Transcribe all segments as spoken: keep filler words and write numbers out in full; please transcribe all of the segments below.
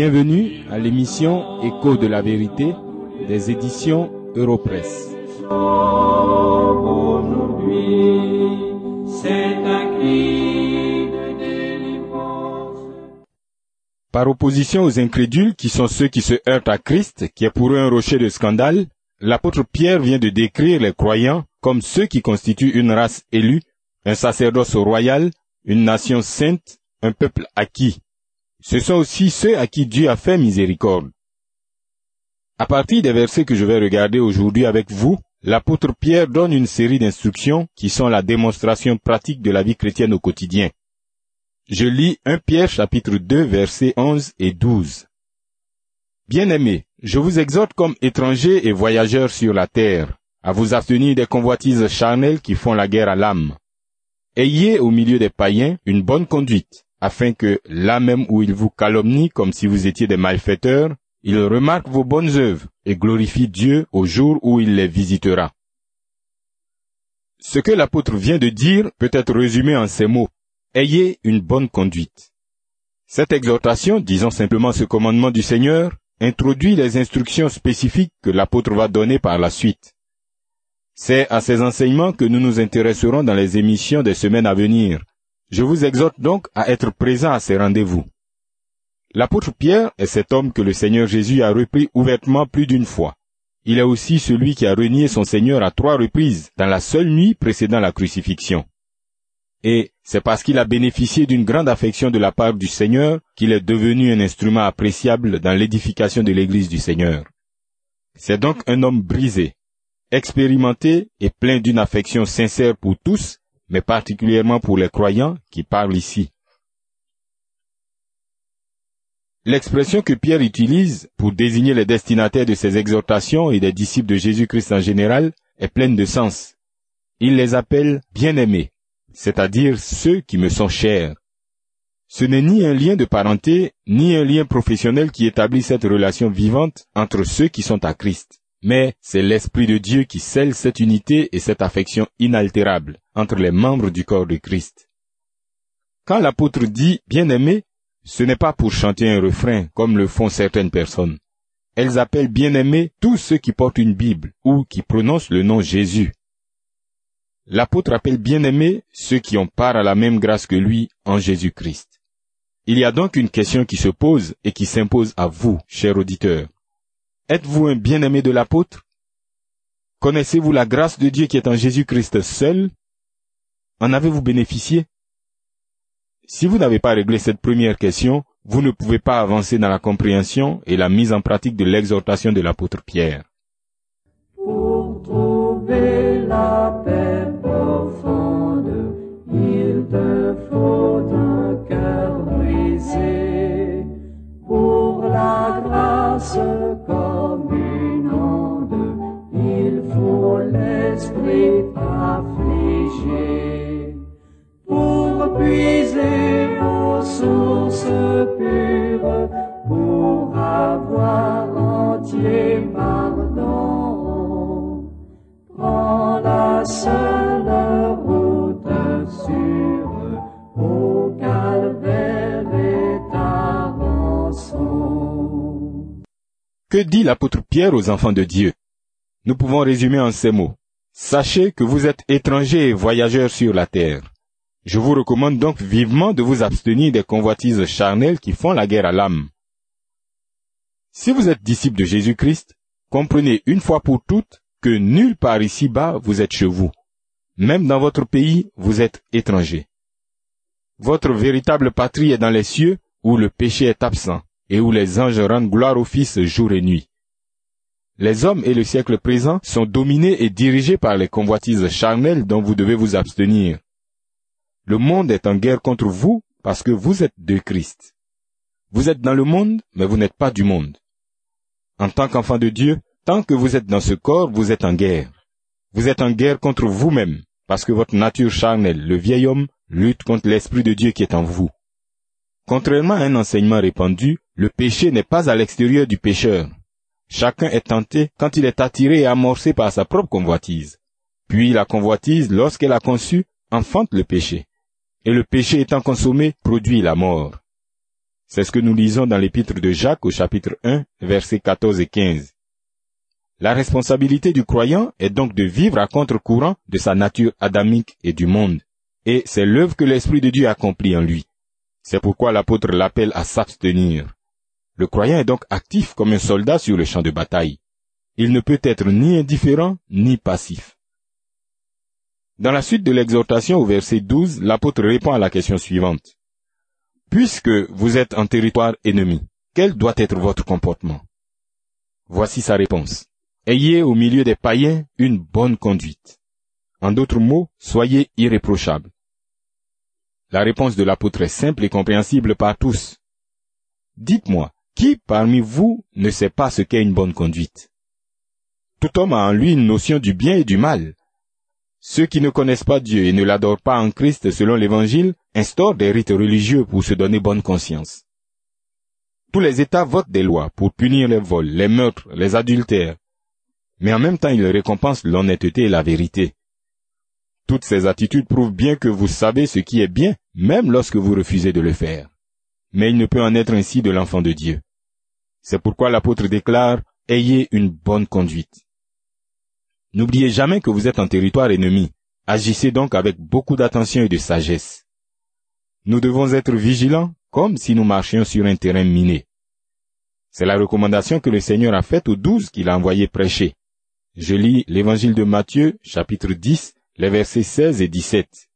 Bienvenue à l'émission Écho de la Vérité des éditions Europresse. Par opposition aux incrédules qui sont ceux qui se heurtent à Christ, qui est pour eux un rocher de scandale, l'apôtre Pierre vient de décrire les croyants comme ceux qui constituent une race élue, un sacerdoce royal, une nation sainte, un peuple acquis. Ce sont aussi ceux à qui Dieu a fait miséricorde. À partir des versets que je vais regarder aujourd'hui avec vous, l'apôtre Pierre donne une série d'instructions qui sont la démonstration pratique de la vie chrétienne au quotidien. Je lis premier Pierre chapitre deux versets onze et douze. Bien-aimés, je vous exhorte comme étrangers et voyageurs sur la terre, à vous abstenir des convoitises charnelles qui font la guerre à l'âme. Ayez au milieu des païens une bonne conduite, afin que, là même où ils vous calomnient comme si vous étiez des malfaiteurs, ils remarquent vos bonnes œuvres et glorifient Dieu au jour où il les visitera. Ce que l'apôtre vient de dire peut être résumé en ces mots. Ayez une bonne conduite. Cette exhortation, disons simplement ce commandement du Seigneur, introduit les instructions spécifiques que l'apôtre va donner par la suite. C'est à ces enseignements que nous nous intéresserons dans les émissions des semaines à venir. Je vous exhorte donc à être présent à ces rendez-vous. L'apôtre Pierre est cet homme que le Seigneur Jésus a repris ouvertement plus d'une fois. Il est aussi celui qui a renié son Seigneur à trois reprises dans la seule nuit précédant la crucifixion. Et c'est parce qu'il a bénéficié d'une grande affection de la part du Seigneur qu'il est devenu un instrument appréciable dans l'édification de l'Église du Seigneur. C'est donc un homme brisé, expérimenté et plein d'une affection sincère pour tous, mais particulièrement pour les croyants qui parlent ici. L'expression que Pierre utilise pour désigner les destinataires de ses exhortations et des disciples de Jésus-Christ en général est pleine de sens. Il les appelle « bien-aimés », c'est-à-dire ceux qui me sont chers. Ce n'est ni un lien de parenté, ni un lien professionnel qui établit cette relation vivante entre ceux qui sont à Christ, mais c'est l'Esprit de Dieu qui scelle cette unité et cette affection inaltérable entre les membres du corps de Christ. Quand l'apôtre dit « bien-aimés », ce n'est pas pour chanter un refrain, comme le font certaines personnes. Elles appellent bien-aimés tous ceux qui portent une Bible ou qui prononcent le nom Jésus. L'apôtre appelle bien-aimés ceux qui ont part à la même grâce que lui en Jésus-Christ. Il y a donc une question qui se pose et qui s'impose à vous, chers auditeurs. Êtes-vous un bien-aimé de l'apôtre? Connaissez-vous la grâce de Dieu qui est en Jésus-Christ seul? En avez-vous bénéficié? Si vous n'avez pas réglé cette première question, vous ne pouvez pas avancer dans la compréhension et la mise en pratique de l'exhortation de l'apôtre Pierre. Pour trouver la paix profonde, il te faut un cœur brisé. Pour la grâce comme une onde, il faut l'esprit affligé. Pour puiser aux sources pures, pour avoir entier pardon, prends la seule route sûre, au calvaire est ta rançon. Que dit l'apôtre Pierre aux enfants de Dieu? Nous pouvons résumer en ces mots. Sachez que vous êtes étrangers et voyageurs sur la terre. Je vous recommande donc vivement de vous abstenir des convoitises charnelles qui font la guerre à l'âme. Si vous êtes disciples de Jésus-Christ, comprenez une fois pour toutes que nulle part ici-bas vous êtes chez vous. Même dans votre pays, vous êtes étrangers. Votre véritable patrie est dans les cieux, où le péché est absent, et où les anges rendent gloire au Fils jour et nuit. Les hommes et le siècle présent sont dominés et dirigés par les convoitises charnelles dont vous devez vous abstenir. Le monde est en guerre contre vous parce que vous êtes de Christ. Vous êtes dans le monde, mais vous n'êtes pas du monde. En tant qu'enfant de Dieu, tant que vous êtes dans ce corps, vous êtes en guerre. Vous êtes en guerre contre vous-même parce que votre nature charnelle, le vieil homme, lutte contre l'Esprit de Dieu qui est en vous. Contrairement à un enseignement répandu, le péché n'est pas à l'extérieur du pécheur. Chacun est tenté quand il est attiré et amorcé par sa propre convoitise. Puis la convoitise, lorsqu'elle a conçu, enfante le péché. Et le péché étant consommé, produit la mort. C'est ce que nous lisons dans l'épître de Jacques au chapitre un, versets quatorze et quinze. La responsabilité du croyant est donc de vivre à contre-courant de sa nature adamique et du monde, et c'est l'œuvre que l'Esprit de Dieu accomplit en lui. C'est pourquoi l'apôtre l'appelle à s'abstenir. Le croyant est donc actif comme un soldat sur le champ de bataille. Il ne peut être ni indifférent ni passif. Dans la suite de l'exhortation au verset douze, l'apôtre répond à la question suivante. Puisque vous êtes en territoire ennemi, quel doit être votre comportement? Voici sa réponse. Ayez au milieu des païens une bonne conduite. En d'autres mots, soyez irréprochables. La réponse de l'apôtre est simple et compréhensible par tous. Dites-moi, qui parmi vous ne sait pas ce qu'est une bonne conduite? Tout homme a en lui une notion du bien et du mal. Ceux qui ne connaissent pas Dieu et ne l'adorent pas en Christ selon l'Évangile instaurent des rites religieux pour se donner bonne conscience. Tous les États votent des lois pour punir les vols, les meurtres, les adultères, mais en même temps ils récompensent l'honnêteté et la vérité. Toutes ces attitudes prouvent bien que vous savez ce qui est bien, même lorsque vous refusez de le faire. Mais il ne peut en être ainsi de l'enfant de Dieu. C'est pourquoi l'apôtre déclare « Ayez une bonne conduite ». N'oubliez jamais que vous êtes en territoire ennemi. Agissez donc avec beaucoup d'attention et de sagesse. Nous devons être vigilants, comme si nous marchions sur un terrain miné. C'est la recommandation que le Seigneur a faite aux douze qu'il a envoyés prêcher. Je lis l'Évangile de Matthieu, chapitre dix, les versets seize et dix-sept.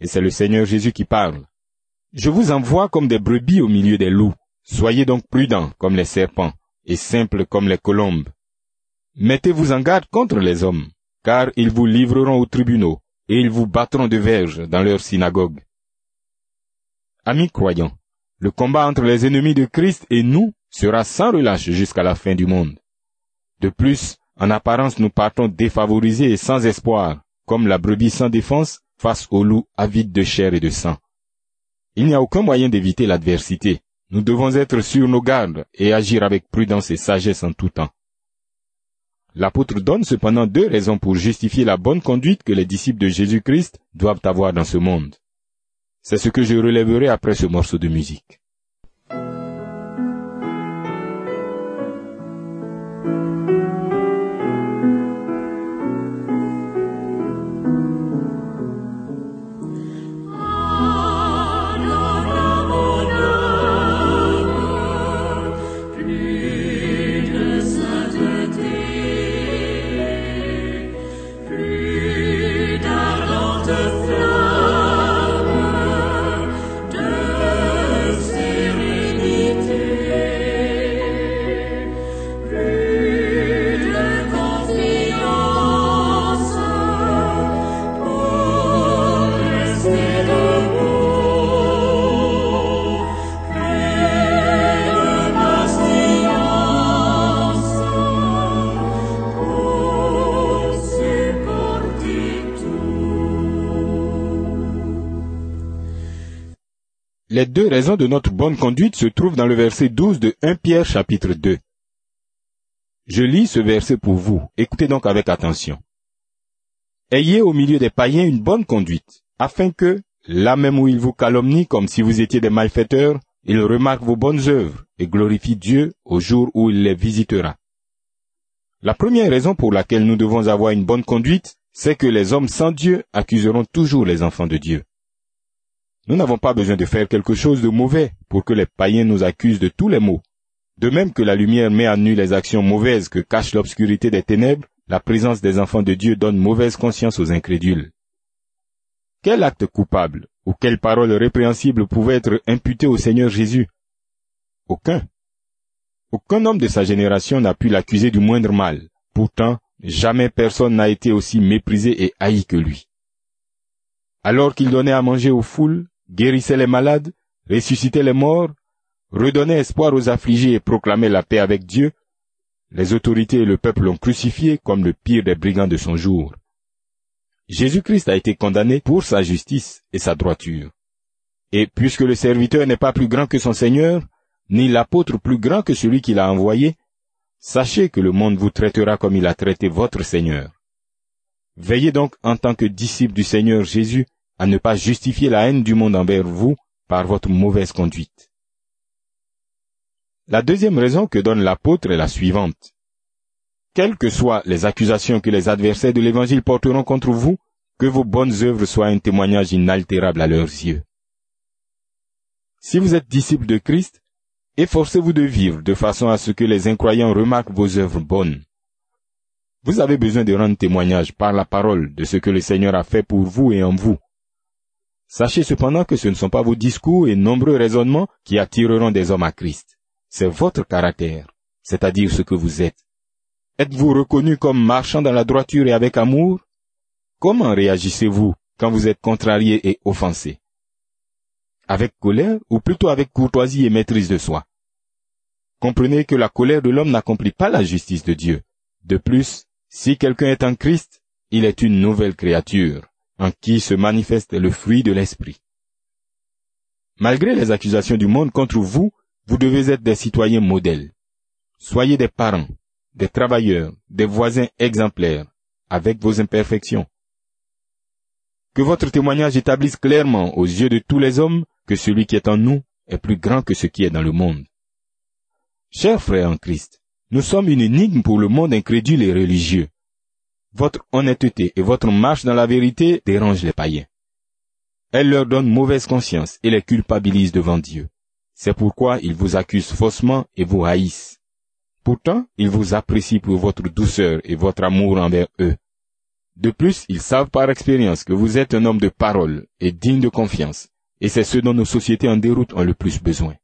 Et c'est le Seigneur Jésus qui parle. « Je vous envoie comme des brebis au milieu des loups. Soyez donc prudents comme les serpents et simples comme les colombes. Mettez-vous en garde contre les hommes, car ils vous livreront aux tribunaux, et ils vous battront de verges dans leurs synagogues. » Amis croyants, le combat entre les ennemis de Christ et nous sera sans relâche jusqu'à la fin du monde. De plus, en apparence, nous partons défavorisés et sans espoir, comme la brebis sans défense face au loup avide de chair et de sang. Il n'y a aucun moyen d'éviter l'adversité. Nous devons être sur nos gardes et agir avec prudence et sagesse en tout temps. L'apôtre donne cependant deux raisons pour justifier la bonne conduite que les disciples de Jésus-Christ doivent avoir dans ce monde. C'est ce que je relèverai après ce morceau de musique. Les deux raisons de notre bonne conduite se trouvent dans le verset douze de premier Pierre chapitre deux. Je lis ce verset pour vous, écoutez donc avec attention. « Ayez au milieu des païens une bonne conduite, afin que, là même où ils vous calomnient comme si vous étiez des malfaiteurs, ils remarquent vos bonnes œuvres et glorifient Dieu au jour où il les visitera. » La première raison pour laquelle nous devons avoir une bonne conduite, c'est que les hommes sans Dieu accuseront toujours les enfants de Dieu. Nous n'avons pas besoin de faire quelque chose de mauvais pour que les païens nous accusent de tous les maux. De même que la lumière met à nu les actions mauvaises que cache l'obscurité des ténèbres, la présence des enfants de Dieu donne mauvaise conscience aux incrédules. Quel acte coupable ou quelle parole répréhensible pouvait être imputée au Seigneur Jésus? Aucun. Aucun homme de sa génération n'a pu l'accuser du moindre mal. Pourtant, jamais personne n'a été aussi méprisé et haï que lui. Alors qu'il donnait à manger aux foules, guérissait les malades, ressuscitait les morts, redonnait espoir aux affligés et proclamait la paix avec Dieu, les autorités et le peuple l'ont crucifié comme le pire des brigands de son jour. Jésus-Christ a été condamné pour sa justice et sa droiture. Et puisque le serviteur n'est pas plus grand que son Seigneur, ni l'apôtre plus grand que celui qui l'a envoyé, sachez que le monde vous traitera comme il a traité votre Seigneur. Veillez donc en tant que disciples du Seigneur Jésus à ne pas justifier la haine du monde envers vous par votre mauvaise conduite. La deuxième raison que donne l'apôtre est la suivante. Quelles que soient les accusations que les adversaires de l'Évangile porteront contre vous, que vos bonnes œuvres soient un témoignage inaltérable à leurs yeux. Si vous êtes disciples de Christ, efforcez-vous de vivre de façon à ce que les incroyants remarquent vos œuvres bonnes. Vous avez besoin de rendre témoignage par la parole de ce que le Seigneur a fait pour vous et en vous. Sachez cependant que ce ne sont pas vos discours et nombreux raisonnements qui attireront des hommes à Christ. C'est votre caractère, c'est-à-dire ce que vous êtes. Êtes-vous reconnu comme marchant dans la droiture et avec amour? Comment réagissez-vous quand vous êtes contrarié et offensé? Avec colère ou plutôt avec courtoisie et maîtrise de soi? Comprenez que la colère de l'homme n'accomplit pas la justice de Dieu. De plus, si quelqu'un est en Christ, il est une nouvelle créature, en qui se manifeste le fruit de l'Esprit. Malgré les accusations du monde contre vous, vous devez être des citoyens modèles. Soyez des parents, des travailleurs, des voisins exemplaires, avec vos imperfections. Que votre témoignage établisse clairement aux yeux de tous les hommes que celui qui est en nous est plus grand que ce qui est dans le monde. Chers frères en Christ, nous sommes une énigme pour le monde incrédule et religieux. Votre honnêteté et votre marche dans la vérité dérangent les païens. Elles leur donnent mauvaise conscience et les culpabilisent devant Dieu. C'est pourquoi ils vous accusent faussement et vous haïssent. Pourtant, ils vous apprécient pour votre douceur et votre amour envers eux. De plus, ils savent par expérience que vous êtes un homme de parole et digne de confiance, et c'est ce dont nos sociétés en déroute ont le plus besoin.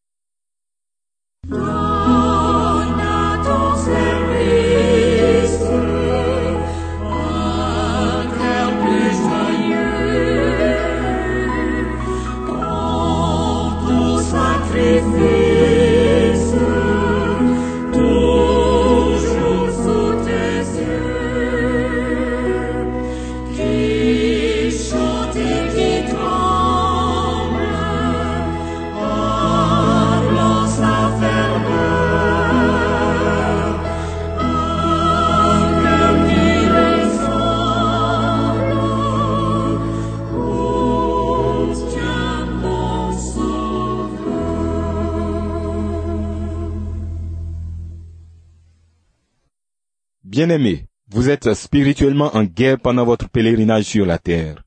Bien-aimés, vous êtes spirituellement en guerre pendant votre pèlerinage sur la terre.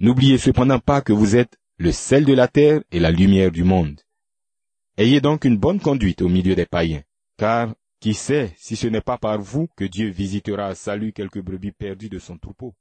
N'oubliez cependant pas que vous êtes le sel de la terre et la lumière du monde. Ayez donc une bonne conduite au milieu des païens, car qui sait si ce n'est pas par vous que Dieu visitera à salut quelques brebis perdues de son troupeau.